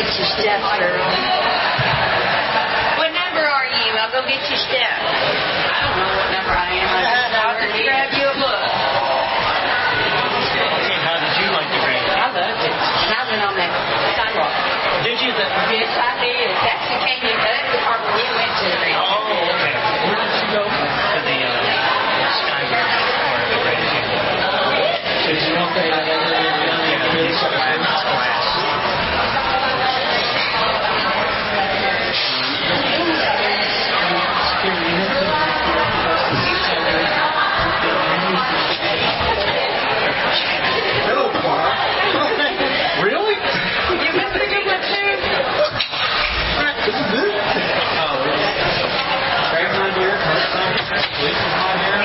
get your stuff, girl. What number are you? I'll go get your stuff. I don't know what number I am. I'll just grab you a book. How did you like the rain? I loved it. And I went on that sidewalk. Did you? Yes, I did. That's the canyon. That's the part where we went to the rain. Oh, okay. Where did you go? To the skyway part of the rain. Did you know that?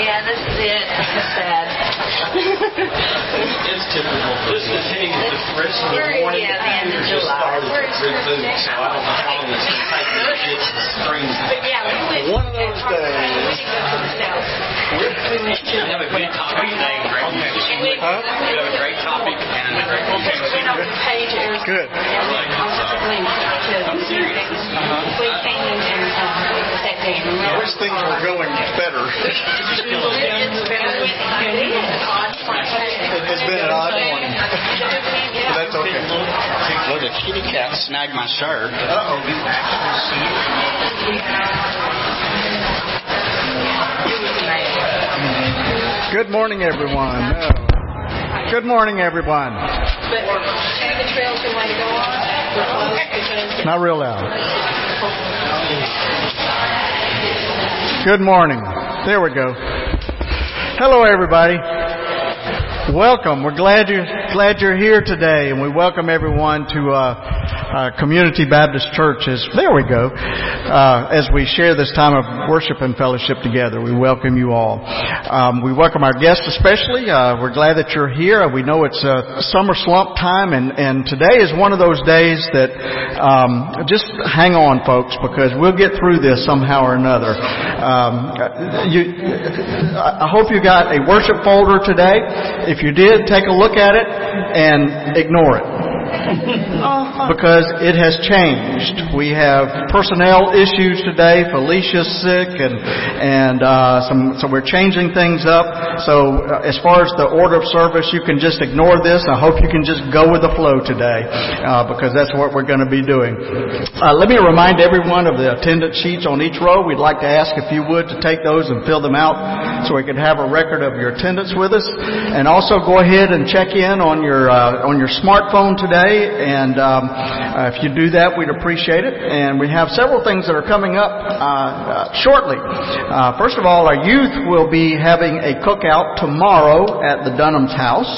Yeah, this is it. It's sad. It's typical. This is hitting the first of the morning. Yeah, the end of July. So I don't know how long this is going to get spring. One of those days, we're finished. We have a great topic today. We have a great topic and a great conversation. Good. I'm serious. We came in I wish things were going better. It has been an odd one. But that's okay. Well, the kitty cat snagged my shirt. Uh-oh. Good morning, everyone. Good morning, everyone. But the trails are going to go on. Not real loud. Good morning. There we go. Hello, everybody. Welcome. We're glad you're here today, and we welcome everyone to Community Baptist Church. As we share this time of worship and fellowship together, we welcome you all. We welcome our guests especially. We're glad that you're here. We know it's a summer slump time, and today is one of those days that just hang on, folks, because we'll get through this somehow or another. I hope you got a worship folder today. If you did, take a look at it and ignore it. Because it has changed. We have personnel issues today. Felicia's sick, so we're changing things up. So as far as the order of service, you can just ignore this. I hope you can just go with the flow today, because that's what we're going to be doing. Let me remind everyone of the attendance sheets on each row. We'd like to ask if you would to take those and fill them out, so we can have a record of your attendance with us. And also go ahead and check in on your smartphone today. And if you do that, we'd appreciate it. And we have several things that are coming up shortly. First of all, our youth will be having a cookout tomorrow at the Dunham's house.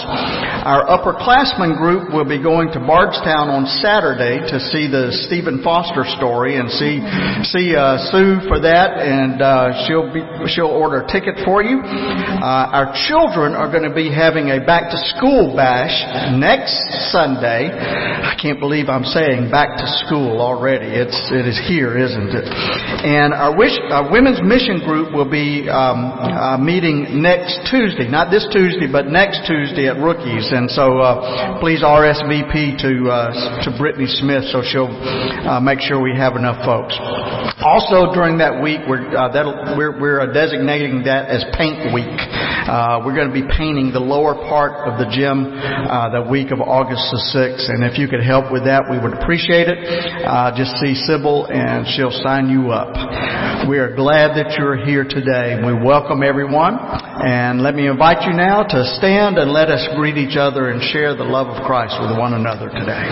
Our upperclassmen group will be going to Bardstown on Saturday to see the Stephen Foster story and see Sue for that, and she'll order a ticket for you. Our children are going to be having a back to school bash next Sunday. I can't believe I'm saying back to school already. It is here, isn't it? And our women's mission group will be meeting next Tuesday, not this Tuesday, but next Tuesday at Rookies. And so please RSVP to Brittany Smith, so she'll make sure we have enough folks. Also during that week, we're designating that as Paint Week. We're going to be painting the lower part of the gym the week of August the 6th. And if you could help with that, we would appreciate it. Just see Sybil, and she'll sign you up. We are glad that you're here today. We welcome everyone. And let me invite you now to stand and let us greet each other and share the love of Christ with one another today.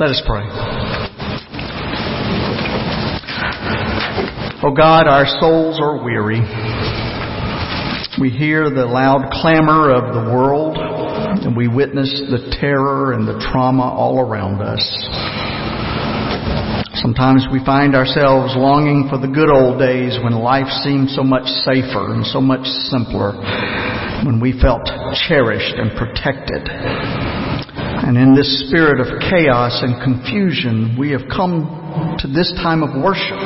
Let us pray. Oh God, our souls are weary. We hear the loud clamor of the world, and we witness the terror and the trauma all around us. Sometimes we find ourselves longing for the good old days when life seemed so much safer and so much simpler, when we felt cherished and protected. And in this spirit of chaos and confusion, we have come to this time of worship,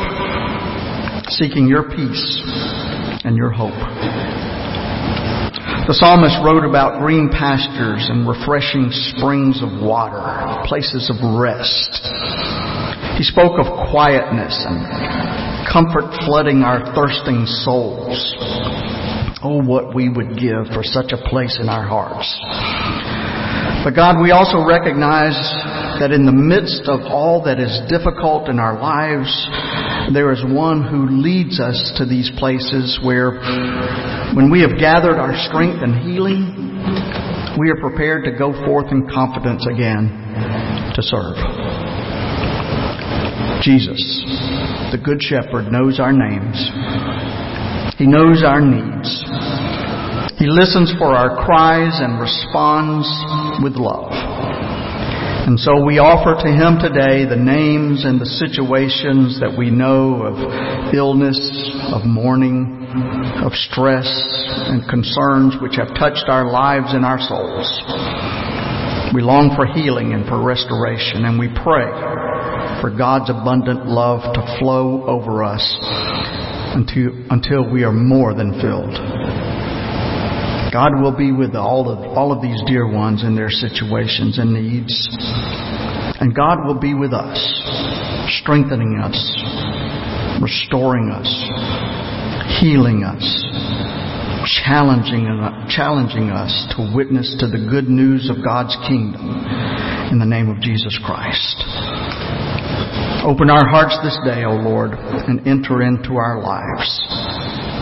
seeking your peace and your hope. The psalmist wrote about green pastures and refreshing springs of water, places of rest. He spoke of quietness and comfort flooding our thirsting souls. Oh, what we would give for such a place in our hearts. But God, we also recognize that in the midst of all that is difficult in our lives, there is one who leads us to these places where, when we have gathered our strength and healing, we are prepared to go forth in confidence again to serve. Jesus, the Good Shepherd, knows our names. He knows our needs. He listens for our cries and responds with love. And so we offer to Him today the names and the situations that we know of illness, of mourning, of stress and concerns which have touched our lives and our souls. We long for healing and for restoration, and we pray for God's abundant love to flow over us until we are more than filled. God will be with all of these dear ones in their situations and needs, and God will be with us, strengthening us, restoring us, healing us, challenging us to witness to the good news of God's kingdom in the name of Jesus Christ. Open our hearts this day, O Lord, and enter into our lives.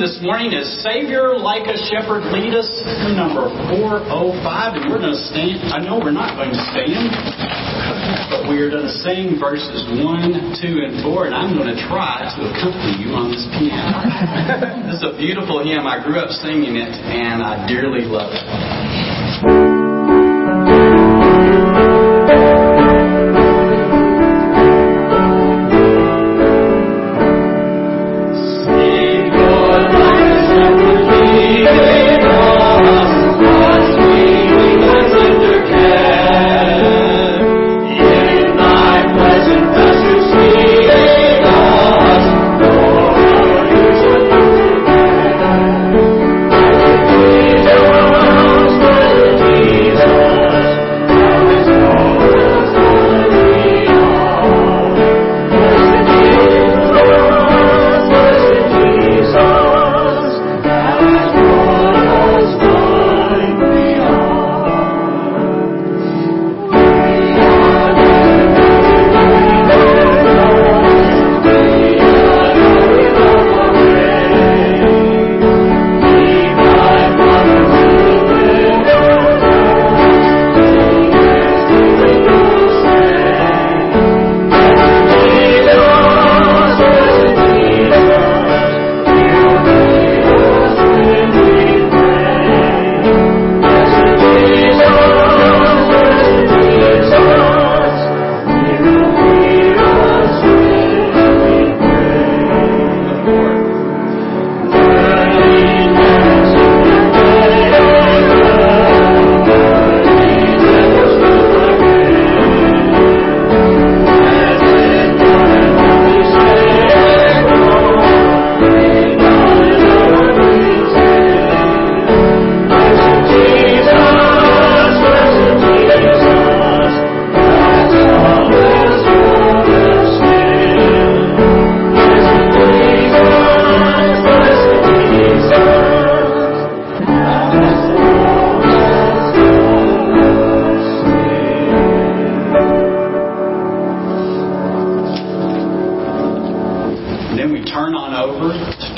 This morning is Savior Like a Shepherd Lead Us, hymn number 405, and we're going to stand. I know we're not going to stand, but we're going to sing verses 1, 2, and 4, and I'm going to try to accompany you on this piano. This is a beautiful hymn. I grew up singing it, and I dearly love it.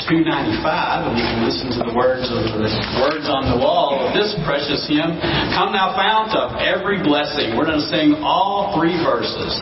295, and we can listen to the words on the wall of this precious hymn, Come Thou Fount of Every Blessing. We're going to sing all three verses.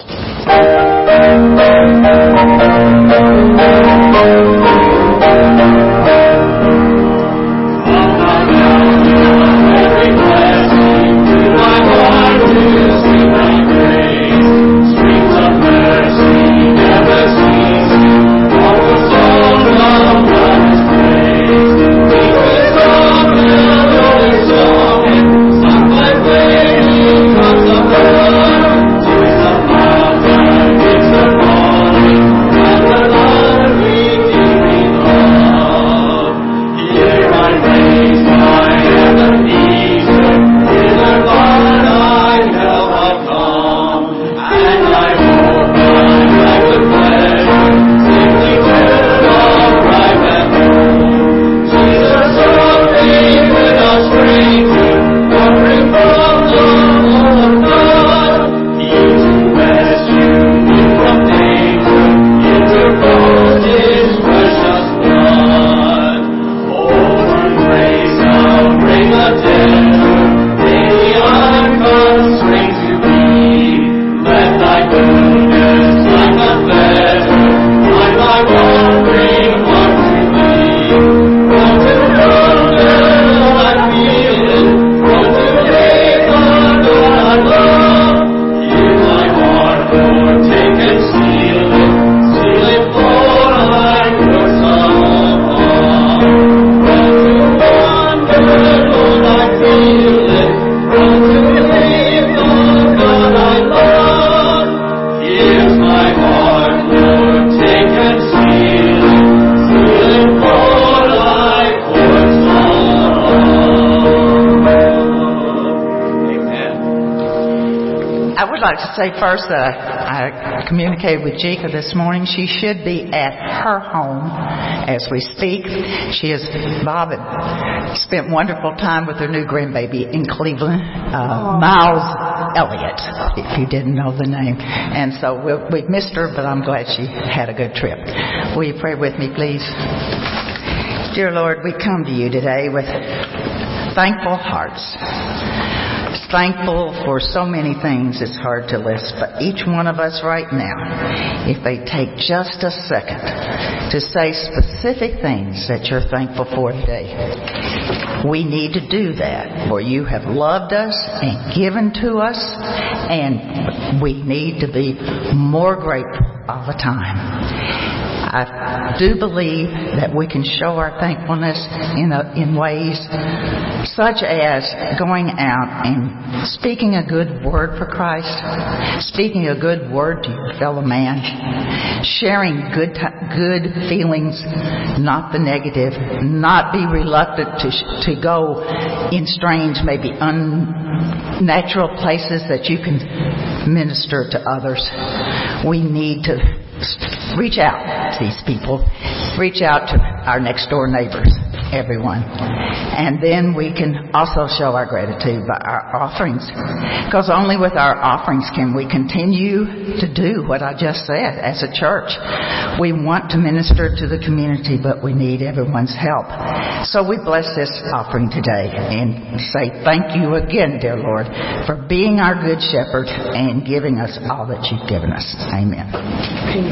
Say first that I communicated with Jika this morning. She should be at her home as we speak. Bob had spent wonderful time with her new grandbaby in Cleveland, Miles Elliott, if you didn't know the name. And so we've missed her, but I'm glad she had a good trip. Will you pray with me, please? Dear Lord, we come to you today with thankful hearts. Thankful for so many things it's hard to list, but each one of us right now, if they take just a second to say specific things that you're thankful for today, we need to do that, for you have loved us and given to us, and we need to be more grateful all the time. I do believe that we can show our thankfulness in ways such as going out and speaking a good word for Christ, speaking a good word to your fellow man, sharing good feelings, not the negative, not be reluctant to go in strange, maybe unnatural places that you can minister to others. We need to reach out to these people. Reach out to our next door neighbors, everyone. And then we can also show our gratitude by our offerings. Because only with our offerings can we continue to do what I just said as a church. We want to minister to the community, but we need everyone's help. So we bless this offering today and say thank you again, dear Lord, for being our good shepherd and giving us all that you've given us. Amen. Amen.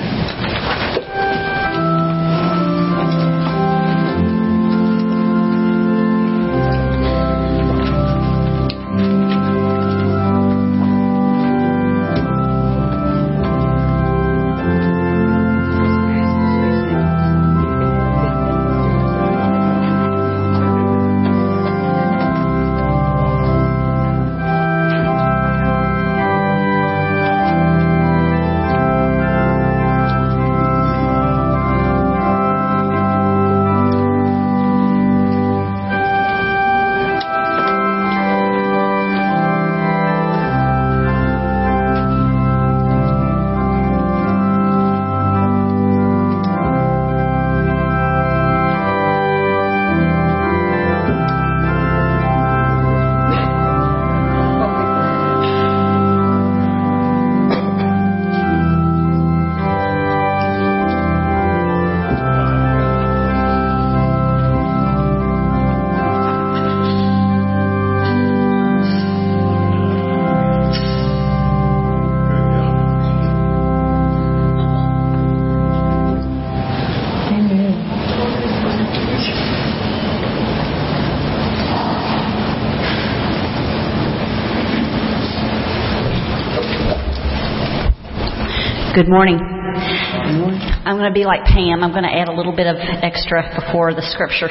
Good morning. I'm going to be like Pam. I'm going to add a little bit of extra before the scripture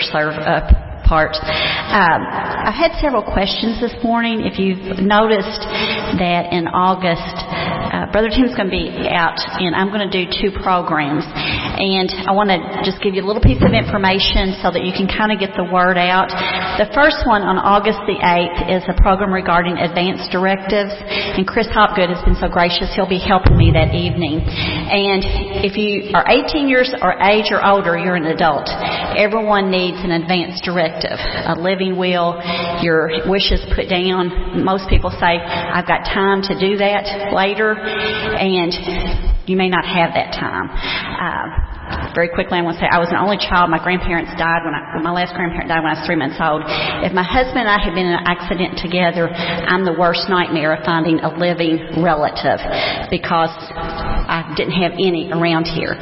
part. I've had several questions this morning. If you've noticed that in August, Brother Tim's going to be out, and I'm going to do two programs. And I want to just give you a little piece of information so that you can kind of get the word out. The first one on August the 8th is a program regarding advanced directives. And Chris Hopgood has been so gracious, he'll be helping me that evening. And if you are 18 years or age or older, you're an adult. Everyone needs an advanced directive, a living will, your wishes put down. Most people say, I've got time to do that later. And you may not have that time. Very quickly, I want to say I was an only child. My grandparents died my last grandparent died when I was 3 months old. If my husband and I had been in an accident together, I'm the worst nightmare of finding a living relative because I didn't have any around here.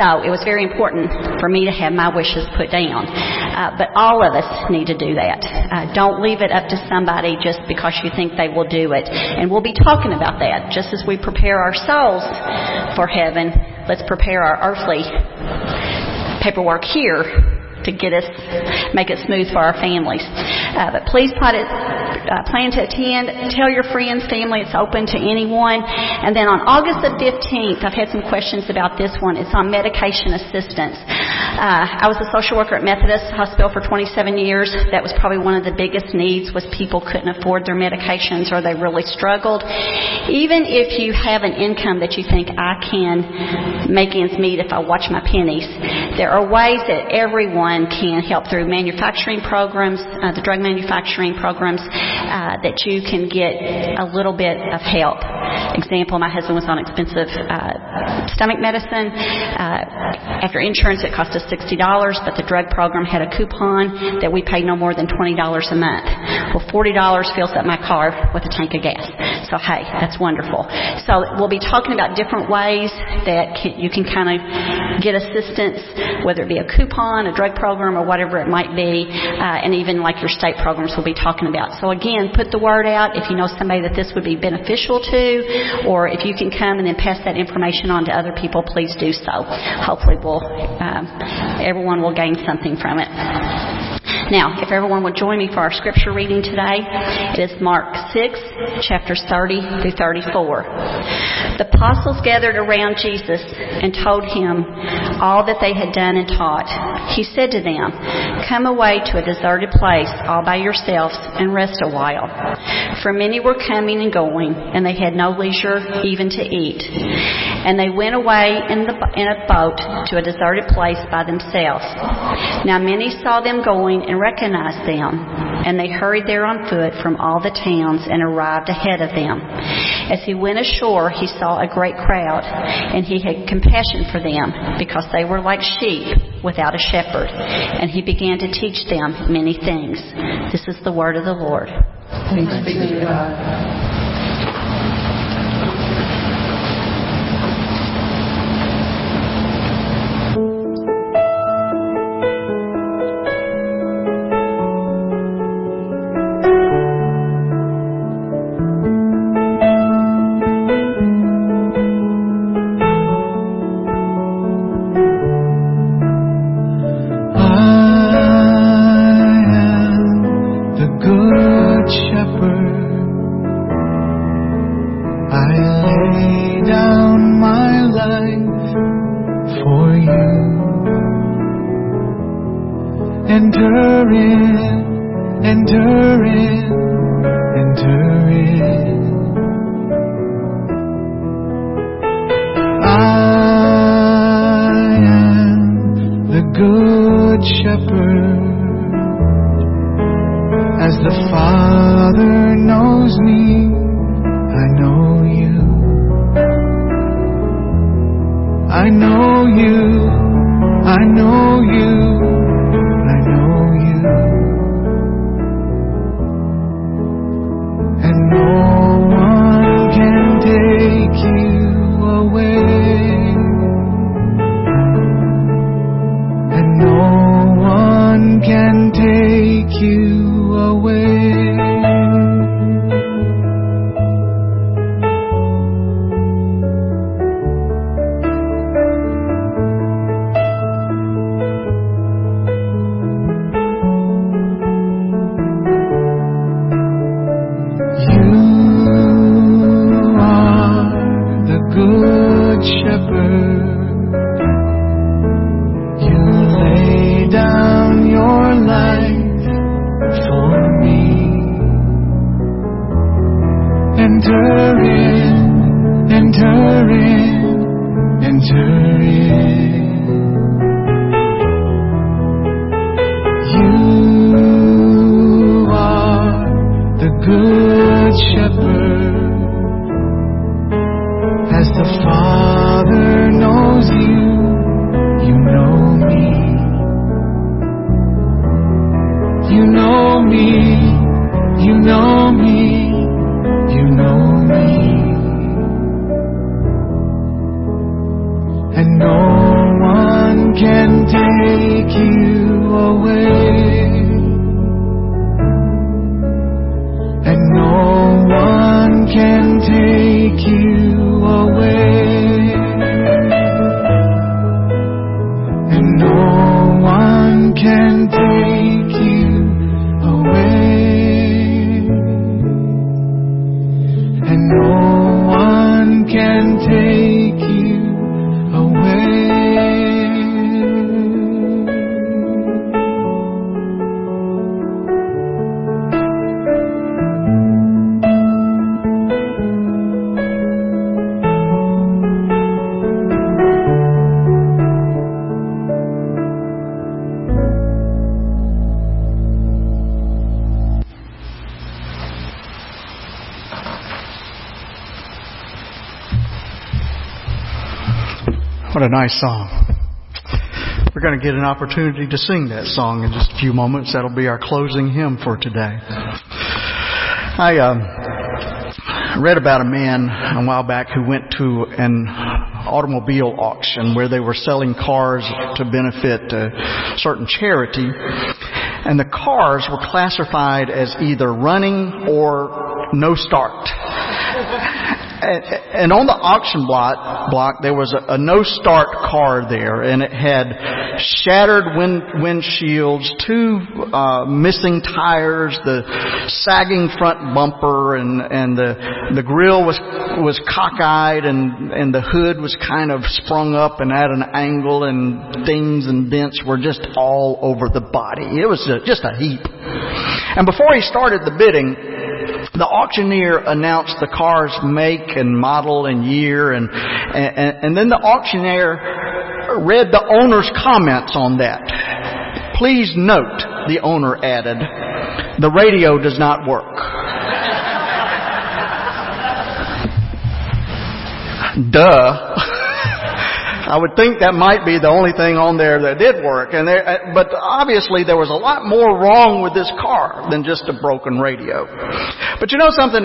So it was very important for me to have my wishes put down. But all of us need to do that. Don't leave it up to somebody just because you think they will do it. And we'll be talking about that. Just as we prepare our souls for heaven, let's prepare our earthly paperwork here to make it smooth for our families. But please plan to attend. Tell your friends, family, it's open to anyone. And then on August the 15th, I've had some questions about this one. It's on medication assistance. I was a social worker at Methodist Hospital for 27 years. That was probably one of the biggest needs was people couldn't afford their medications or they really struggled. Even if you have an income that you think I can make ends meet if I watch my pennies, there are ways that everyone can help through manufacturing programs, the drug manufacturing programs, that you can get a little bit of help. Example, my husband was on expensive stomach medicine. After insurance, it cost us $60, but the drug program had a coupon that we paid no more than $20 a month. Well, $40 fills up my car with a tank of gas. So, hey, that's wonderful. So we'll be talking about different ways that you can kind of get assistance, whether it be a coupon, a drug program, or whatever it might be, and even like your state programs we'll be talking about. So, again, put the word out. If you know somebody that this would be beneficial to, or if you can come and then pass that information on to other people, please do so. Hopefully everyone will gain something from it. Now, if everyone would join me for our scripture reading today, it is Mark 6, chapters 30 through 34. The apostles gathered around Jesus and told him all that they had done and taught. He said to them, "Come away to a deserted place all by yourselves and rest a while." For many were coming and going, and they had no leisure even to eat. And they went away in a boat to a deserted place by themselves. Now many saw them going and recognized them, and they hurried there on foot from all the towns and arrived ahead of them. As he went ashore, he saw a great crowd, and he had compassion for them, because they were like sheep without a shepherd. And he began to teach them many things. This is the word of the Lord. Thanks be to God. What a nice song. We're going to get an opportunity to sing that song in just a few moments. That'll be our closing hymn for today. I read about a man a while back who went to an automobile auction where they were selling cars to benefit a certain charity, and the cars were classified as either running or no start. And on the auction block, there was a no-start car there, and it had shattered windshields, two missing tires, the sagging front bumper, and the grill was cockeyed, and the hood was kind of sprung up and at an angle, and things and dents were just all over the body. It was just a heap. And before he started the bidding, the auctioneer announced the car's make and model and year, and then the auctioneer read the owner's comments on that. "Please note," the owner added, "the radio does not work." Duh. I would think that might be the only thing on there that did work. But obviously there was a lot more wrong with this car than just a broken radio. But you know something?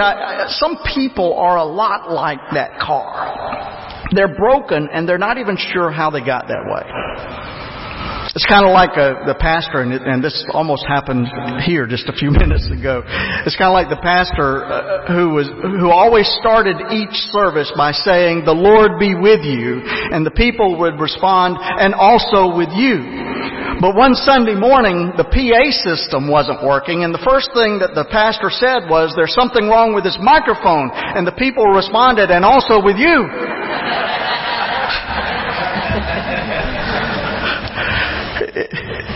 Some people are a lot like that car. They're broken and they're not even sure how they got that way. It's kind of like the pastor, and this almost happened here just a few minutes ago. It's kind of like the pastor who always started each service by saying, "The Lord be with you," and the people would respond, "And also with you." But one Sunday morning, the PA system wasn't working, and the first thing that the pastor said was, "There's something wrong with this microphone," and the people responded, "And also with you."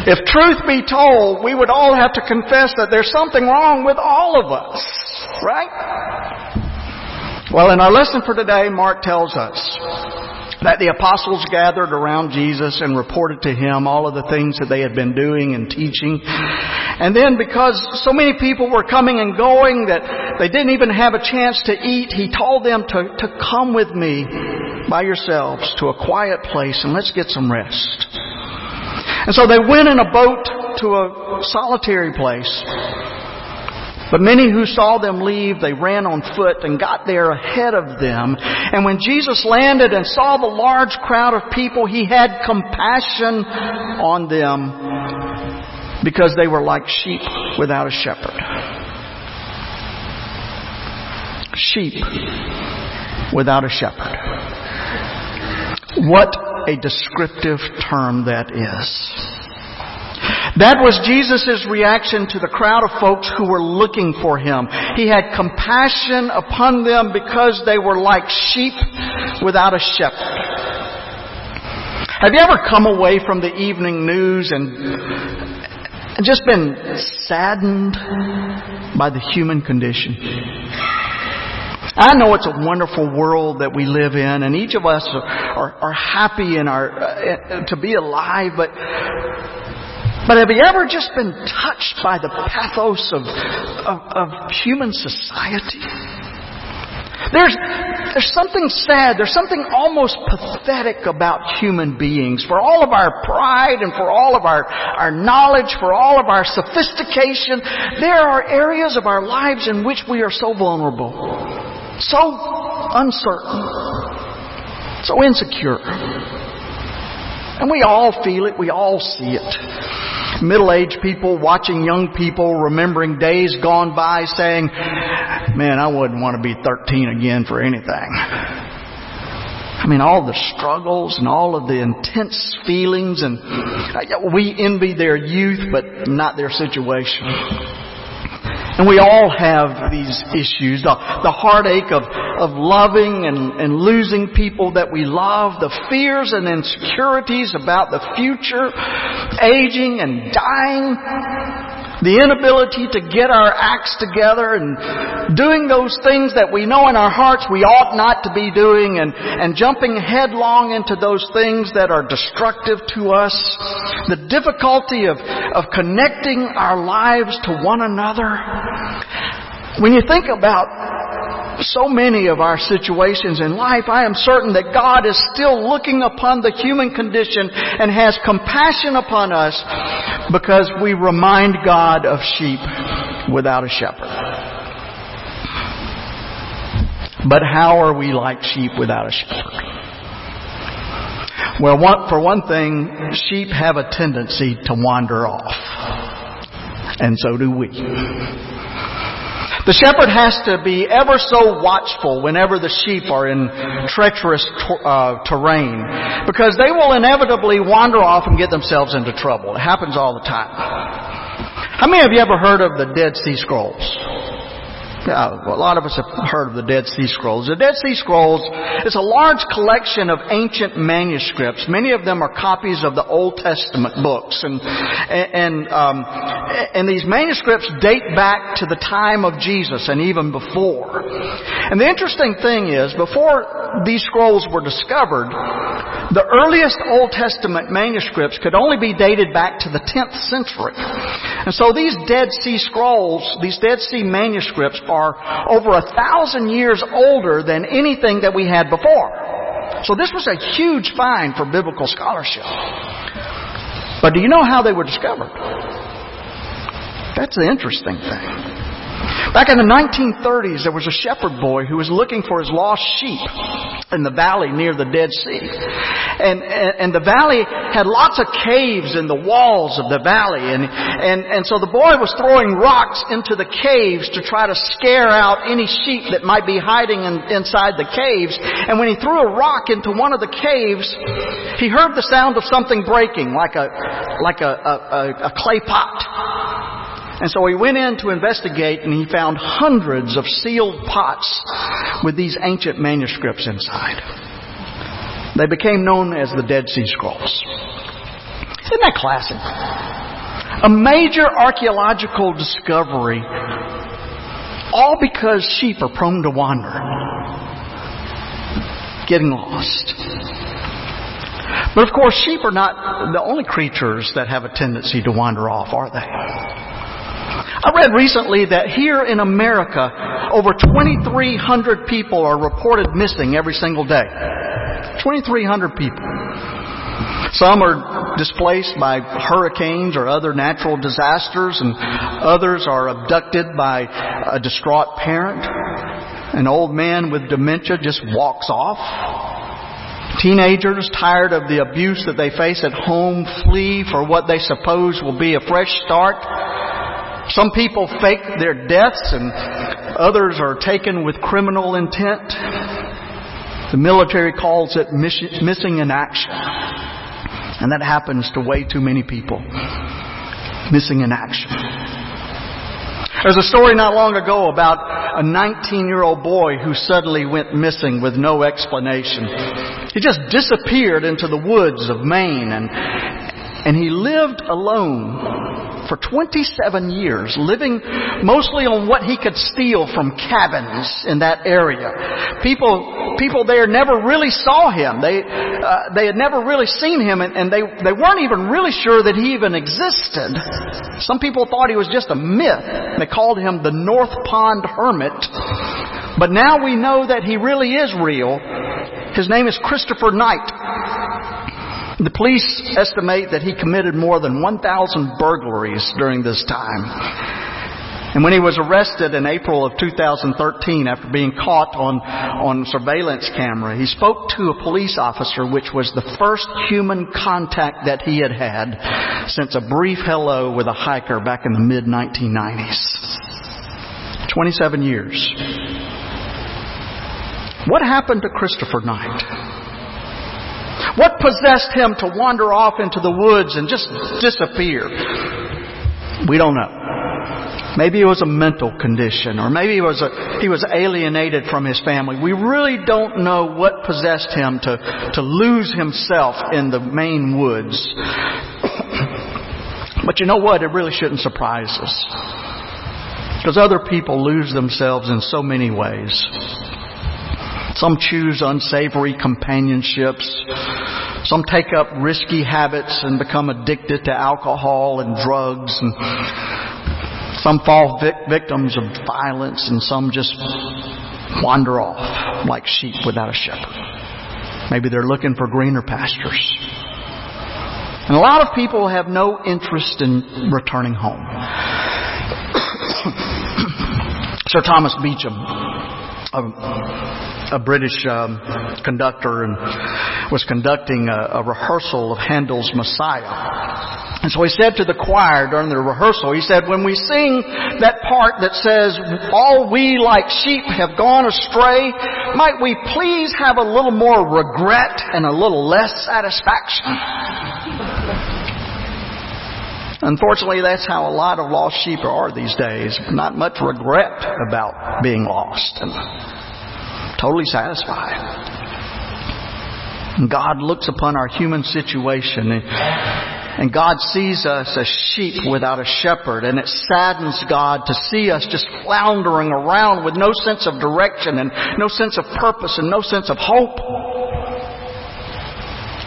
If truth be told, we would all have to confess that there's something wrong with all of us, right? Well, in our lesson for today, Mark tells us that the apostles gathered around Jesus and reported to him all of the things that they had been doing and teaching. And then because so many people were coming and going that they didn't even have a chance to eat, he told them to come with me by yourselves to a quiet place and let's get some rest. And so they went in a boat to a solitary place. But many who saw them leave, they ran on foot and got there ahead of them. And when Jesus landed and saw the large crowd of people, he had compassion on them because they were like sheep without a shepherd. Sheep without a shepherd. What a descriptive term that is. That was Jesus' reaction to the crowd of folks who were looking for him. He had compassion upon them because they were like sheep without a shepherd. Have you ever come away from the evening news and just been saddened by the human condition? I know it's a wonderful world that we live in, and each of us are happy in our to be alive, but have you ever just been touched by the pathos of human society? There's something sad, there's something almost pathetic about human beings. For all of our pride and for all of our knowledge, for all of our sophistication, there are areas of our lives in which we are so vulnerable. So uncertain, so insecure. And we all feel it, we all see it. Middle-aged people watching young people, remembering days gone by, saying, "Man, I wouldn't want to be 13 again for anything." I mean, all the struggles and all of the intense feelings, and we envy their youth, but not their situation. And we all have these issues, the heartache of loving and losing people that we love, the fears and insecurities about the future, aging and dying, the inability to get our acts together and doing those things that we know in our hearts we ought not to be doing, and jumping headlong into those things that are destructive to us, the difficulty of connecting our lives to one another. When you think about so many of our situations in life, I am certain that God is still looking upon the human condition and has compassion upon us because we remind God of sheep without a shepherd. But how are we like sheep without a shepherd? Well, for one thing, sheep have a tendency to wander off. And so do we. The shepherd has to be ever so watchful whenever the sheep are in treacherous terrain, because they will inevitably wander off and get themselves into trouble. It happens all the time. How many of you ever heard of the Dead Sea Scrolls? A lot of us have heard of the Dead Sea Scrolls. The Dead Sea Scrolls is a large collection of ancient manuscripts. Many of them are copies of the Old Testament books, and these manuscripts date back to the time of Jesus and even before. And the interesting thing is, before these scrolls were discovered, the earliest Old Testament manuscripts could only be dated back to the 10th century. And so these Dead Sea Scrolls, these Dead Sea manuscripts, are over 1,000 years older than anything that we had before. So this was a huge find for biblical scholarship. But do you know how they were discovered? That's the interesting thing. Back in the 1930s, there was a shepherd boy who was looking for his lost sheep in the valley near the Dead Sea. And the valley had lots of caves in the walls of the valley. And so the boy was throwing rocks into the caves to try to scare out any sheep that might be hiding inside the caves. And when he threw a rock into one of the caves, he heard the sound of something breaking, like a clay pot. And so he went in to investigate, and he found hundreds of sealed pots with these ancient manuscripts inside. They became known as the Dead Sea Scrolls. Isn't that classic? A major archaeological discovery, all because sheep are prone to wander, getting lost. But of course, sheep are not the only creatures that have a tendency to wander off, are they? I read recently that here in America, over 2,300 people are reported missing every single day. 2,300 people. Some are displaced by hurricanes or other natural disasters, and others are abducted by a distraught parent. An old man with dementia just walks off. Teenagers, tired of the abuse that they face at home, flee for what they suppose will be a fresh start. Some people fake their deaths, and others are taken with criminal intent. The military calls it missing in action. And that happens to way too many people. Missing in action. There's a story not long ago about a 19-year-old boy who suddenly went missing with no explanation. He just disappeared into the woods of Maine, and he lived alone for 27 years, living mostly on what he could steal from cabins in that area. People there never really saw him. They had never really seen him, and they weren't even really sure that he even existed. Some people thought he was just a myth. They called him the North Pond Hermit. But now we know that he really is real. His name is Christopher Knight. The police estimate that he committed more than 1,000 burglaries during this time. And when he was arrested in April of 2013 after being caught on surveillance camera, he spoke to a police officer, which was the first human contact that he had had since a brief hello with a hiker back in the mid-1990s. 27 years. What happened to Christopher Knight? What possessed him to wander off into the woods and just disappear? We don't know. Maybe it was a mental condition, or maybe he was alienated from his family. We really don't know what possessed him to lose himself in the Maine woods. But you know what? It really shouldn't surprise us, because other people lose themselves in so many ways. Some choose unsavory companionships. Some take up risky habits and become addicted to alcohol and drugs. And some fall victims of violence, and some just wander off like sheep without a shepherd. Maybe they're looking for greener pastures. And a lot of people have no interest in returning home. Sir Thomas Beecham, a British conductor, and was conducting a rehearsal of Handel's Messiah. And so he said to the choir during the rehearsal, he said, when we sing that part that says, all we like sheep have gone astray, might we please have a little more regret and a little less satisfaction? Unfortunately, that's how a lot of lost sheep are these days. Not much regret about being lost. Totally satisfied. And God looks upon our human situation, and God sees us as sheep without a shepherd, and it saddens God to see us just floundering around with no sense of direction and no sense of purpose and no sense of hope.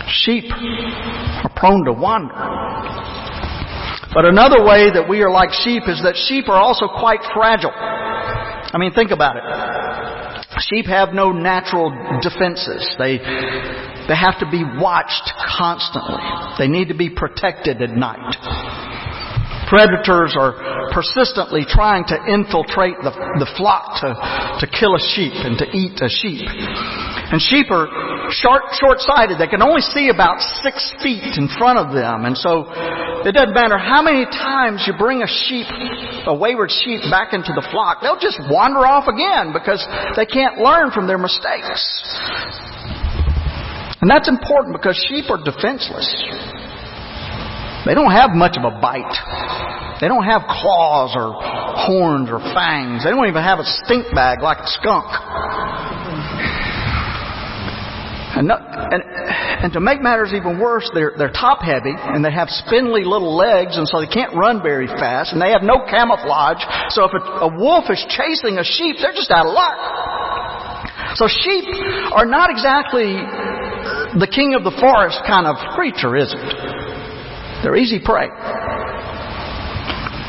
Sheep are prone to wander. But another way that we are like sheep is that sheep are also quite fragile. I mean, think about it. Sheep have no natural defenses. They have to be watched constantly. They need to be protected at night. Predators are persistently trying to infiltrate the flock to kill a sheep and to eat a sheep. And sheep are short-sighted. They can only see about 6 feet in front of them. And so it doesn't matter how many times you bring a wayward sheep back into the flock, they'll just wander off again because they can't learn from their mistakes. And that's important because sheep are defenseless. They don't have much of a bite. They don't have claws or horns or fangs. They don't even have a stink bag like a skunk. And to make matters even worse, they're top-heavy, and they have spindly little legs, and so they can't run very fast, and they have no camouflage. So if a wolf is chasing a sheep, they're just out of luck. So sheep are not exactly the king of the forest kind of creature, is it? They're easy prey.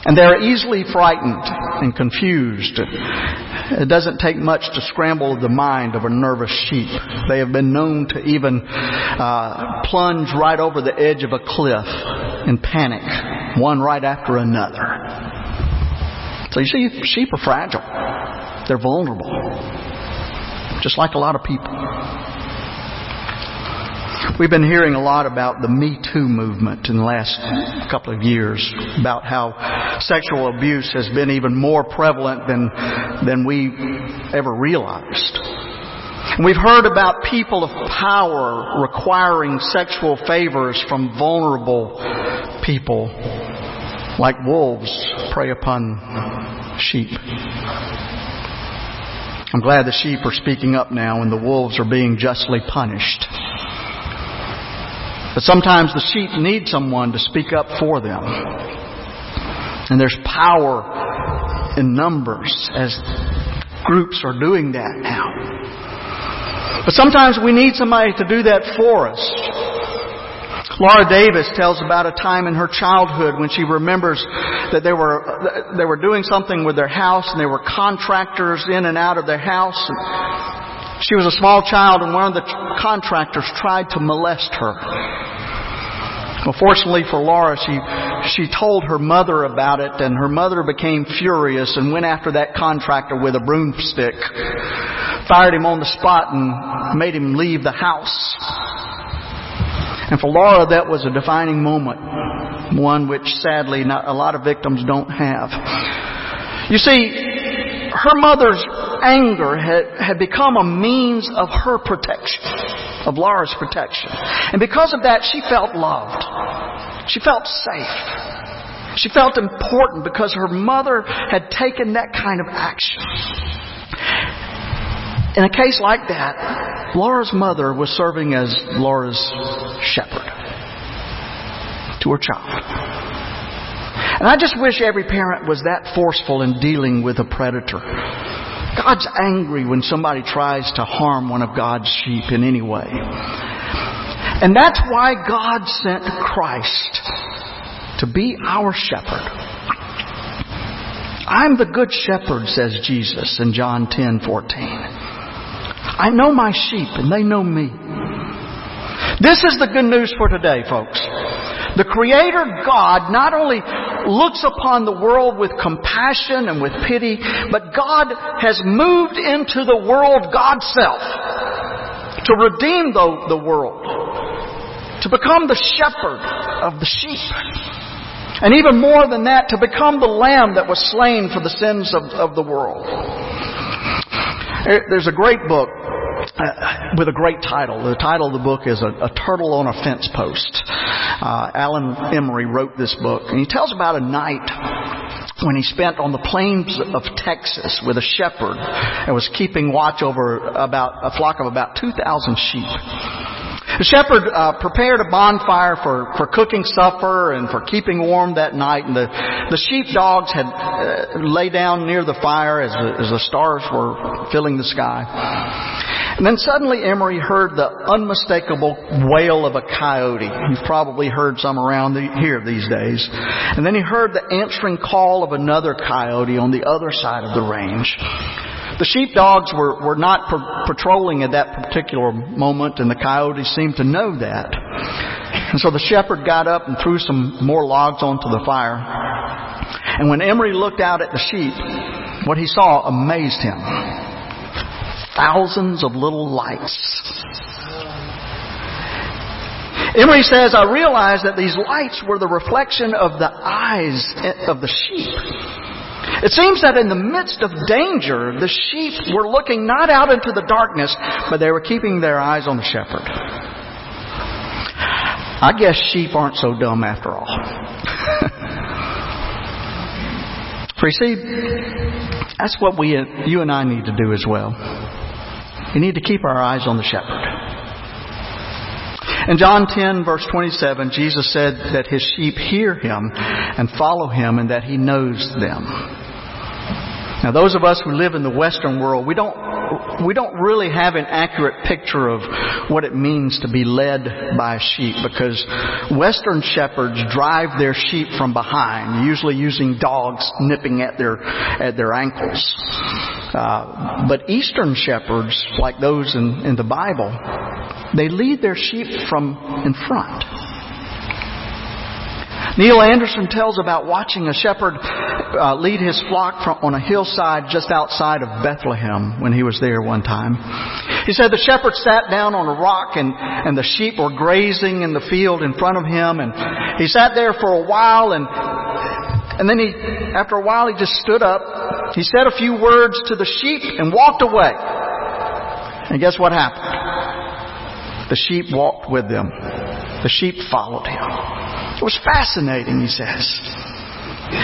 And they're easily frightened and confused. It doesn't take much to scramble the mind of a nervous sheep. They have been known to even plunge right over the edge of a cliff in panic, one right after another. So you see, sheep are fragile. They're vulnerable, just like a lot of people. We've been hearing a lot about the Me Too movement in the last couple of years, about how sexual abuse has been even more prevalent than we ever realized. And we've heard about people of power requiring sexual favors from vulnerable people, like wolves prey upon sheep. I'm glad the sheep are speaking up now and the wolves are being justly punished. But sometimes the sheep need someone to speak up for them. And there's power in numbers as groups are doing that now. But sometimes we need somebody to do that for us. Laura Davis tells about a time in her childhood when she remembers that they were doing something with their house, and there were contractors in and out of their house. She was a small child, and one of the contractors tried to molest her. Well, fortunately for Laura, she told her mother about it, and her mother became furious and went after that contractor with a broomstick, fired him on the spot, and made him leave the house. And for Laura, that was a defining moment, one which sadly not a lot of victims don't have. You see, her mother's anger had become a means of her protection, of Laura's protection. And because of that, she felt loved. She felt safe. She felt important because her mother had taken that kind of action. In a case like that, Laura's mother was serving as Laura's shepherd to her child. And I just wish every parent was that forceful in dealing with a predator. God's angry when somebody tries to harm one of God's sheep in any way. And that's why God sent Christ to be our shepherd. I'm the good shepherd, says Jesus in John 10:14. I know my sheep and they know me. This is the good news for today, folks. The Creator God not only looks upon the world with compassion and with pity, but God has moved into the world Godself to redeem the world, to become the shepherd of the sheep. And even more than that, to become the lamb that was slain for the sins of the world. There's a great book with a great title. The title of the book is A Turtle on a Fence Post. Alan Emery wrote this book. And he tells about a night when he spent on the plains of Texas with a shepherd and was keeping watch over about a flock of about 2,000 sheep. The shepherd prepared a bonfire for cooking supper and for keeping warm that night. And the sheepdogs had lay down near the fire as the stars were filling the sky. And then suddenly Emery heard the unmistakable wail of a coyote. You've probably heard some around here these days. And then he heard the answering call of another coyote on the other side of the range. The sheepdogs were not patrolling at that particular moment, and the coyotes seemed to know that. And so the shepherd got up and threw some more logs onto the fire. And when Emery looked out at the sheep, what he saw amazed him. Thousands of little lights. Emery says, I realized that these lights were the reflection of the eyes of the sheep. It seems that in the midst of danger, the sheep were looking not out into the darkness, but they were keeping their eyes on the shepherd. I guess sheep aren't so dumb after all. For you see, that's what you and I need to do as well. We need to keep our eyes on the shepherd. In John 10, verse 27, Jesus said that His sheep hear Him and follow Him and that He knows them. Now, those of us who live in the Western world, we don't really have an accurate picture of what it means to be led by a sheep, because Western shepherds drive their sheep from behind, usually using dogs nipping at their ankles. But Eastern shepherds, like those in the Bible, they lead their sheep from in front. Neil Anderson tells about watching a shepherd lead his flock on a hillside just outside of Bethlehem when he was there one time. He said the shepherd sat down on a rock and the sheep were grazing in the field in front of him. And he sat there for a while and then after a while he just stood up. He said a few words to the sheep and walked away. And guess what happened? The sheep walked with them. The sheep followed him. It was fascinating, he says.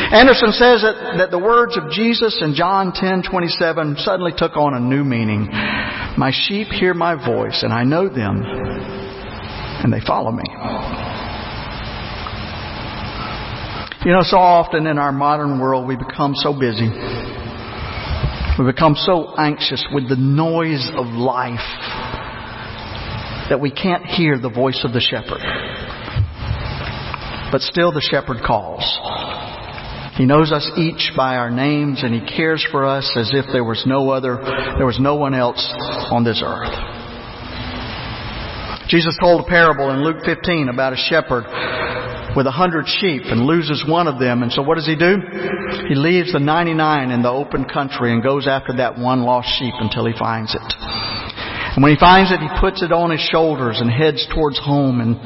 Anderson says that the words of Jesus in John 10:27 suddenly took on a new meaning. My sheep hear my voice, and I know them, and they follow me. You know, so often in our modern world, we become so busy. We become so anxious with the noise of life that we can't hear the voice of the shepherd. But still the shepherd calls. He knows us each by our names, and He cares for us as if there was no one else on this earth. Jesus told a parable in Luke 15 about a shepherd with 100 sheep and loses one of them. And so what does he do? He leaves the 99 in the open country and goes after that one lost sheep until he finds it. And when he finds it, he puts it on his shoulders and heads towards home. And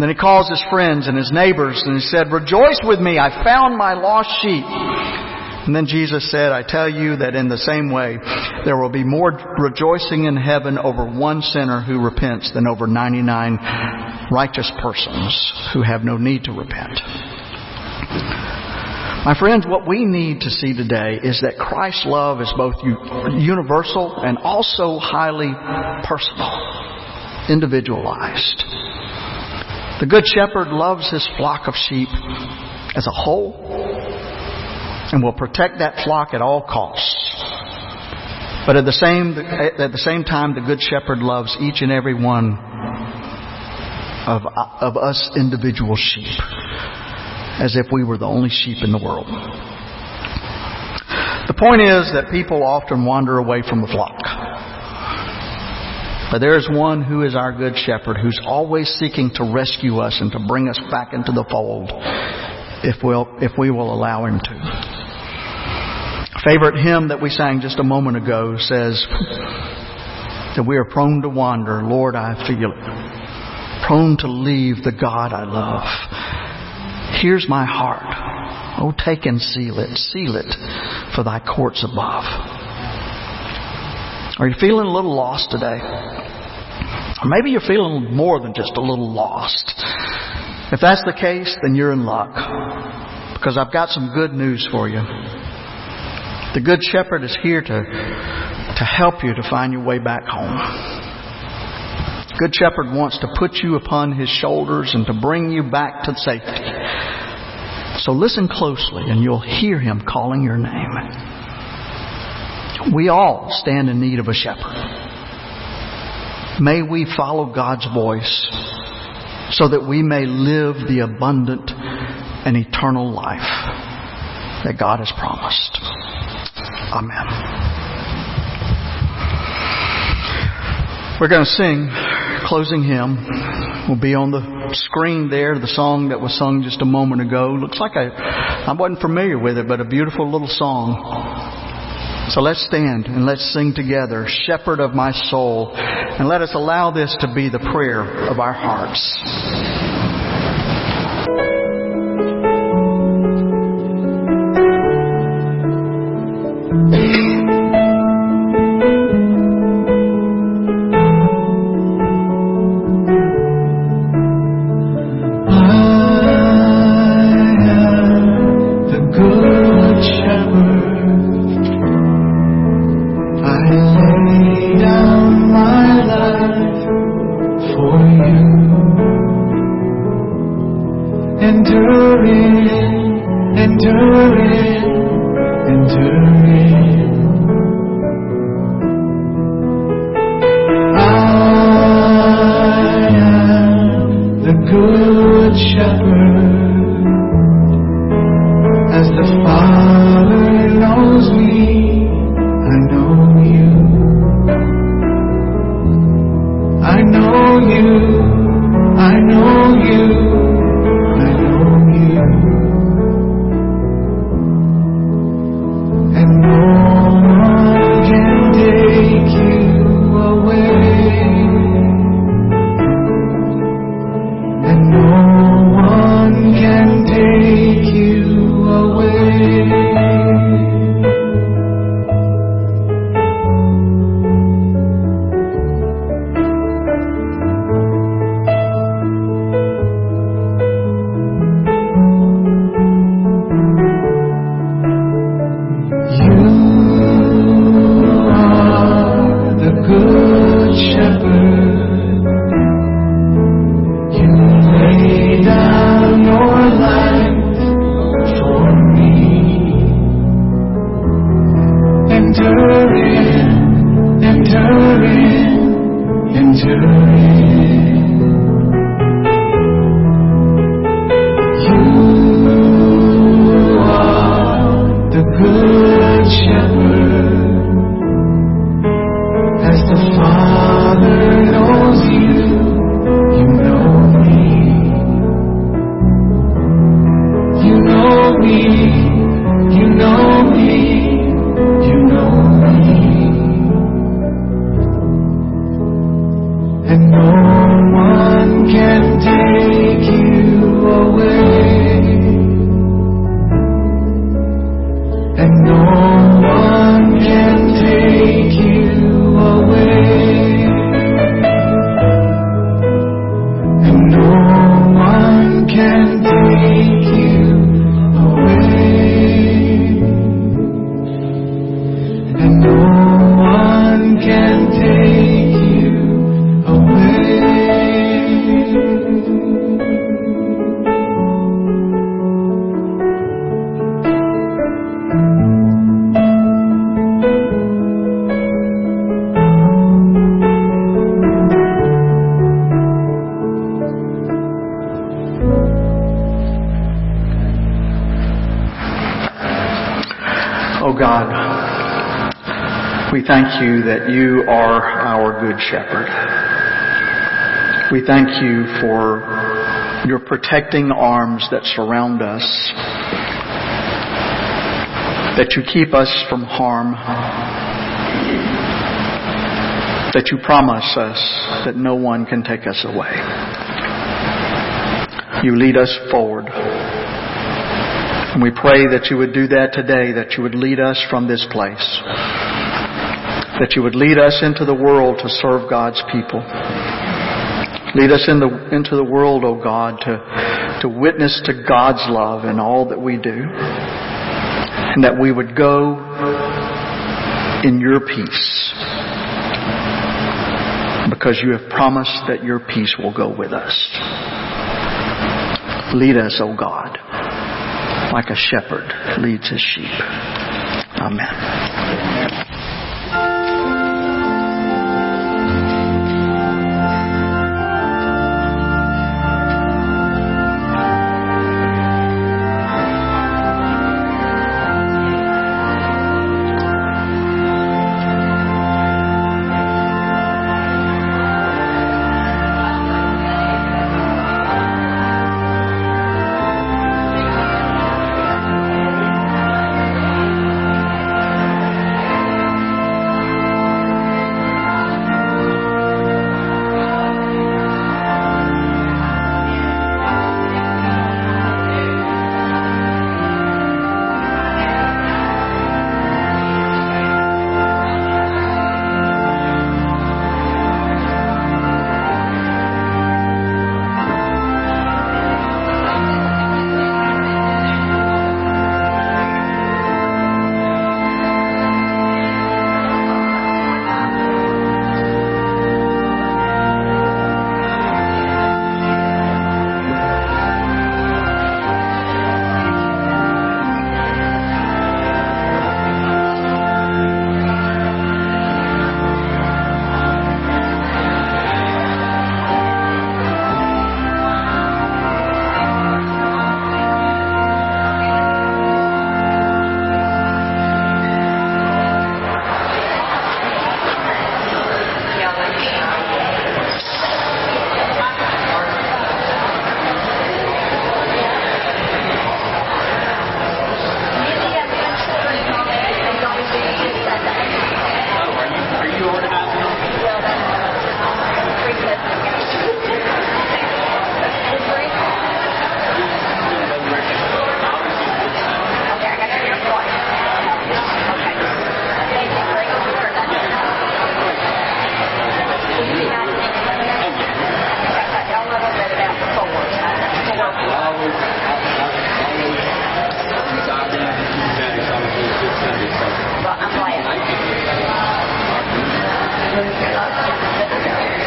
then he calls his friends and his neighbors and he said, Rejoice with me, I found my lost sheep. And then Jesus said, I tell you that in the same way, there will be more rejoicing in heaven over one sinner who repents than over 99 righteous persons who have no need to repent. My friends, what we need to see today is that Christ's love is both universal and also highly personal, individualized. The Good Shepherd loves his flock of sheep as a whole and will protect that flock at all costs. But at the same time, the Good Shepherd loves each and every one of us individual sheep as if we were the only sheep in the world. The point is that people often wander away from the flock. But there is one who is our good shepherd, who's always seeking to rescue us and to bring us back into the fold if we will allow him to. A favorite hymn that we sang just a moment ago says that we are prone to wander. Lord, I feel it. Prone to leave the God I love. Here's my heart. Oh, take and seal it. Seal it for thy courts above. Are you feeling a little lost today? Or maybe you're feeling more than just a little lost. If that's the case, then you're in luck. Because I've got some good news for you. The Good Shepherd is here to help you to find your way back home. The Good Shepherd wants to put you upon his shoulders and to bring you back to safety. So listen closely and you'll hear him calling your name. We all stand in need of a shepherd. May we follow God's voice so that we may live the abundant and eternal life that God has promised. Amen. We're going to sing a closing hymn. Will be on the screen there, the song that was sung just a moment ago. Looks like I wasn't familiar with it, but a beautiful little song. So let's stand and let's sing together, Shepherd of my soul, and let us allow this to be the prayer of our hearts. We thank you that you are our good shepherd. We thank you for your protecting arms that surround us, that you keep us from harm, that you promise us that no one can take us away. You lead us forward. And we pray that you would do that today, that you would lead us from this place, that you would lead us into the world to serve God's people. Lead us into the world, O God, to witness to God's love in all that we do, and that we would go in your peace, because you have promised that your peace will go with us. Lead us, O God, like a shepherd leads his sheep. Amen.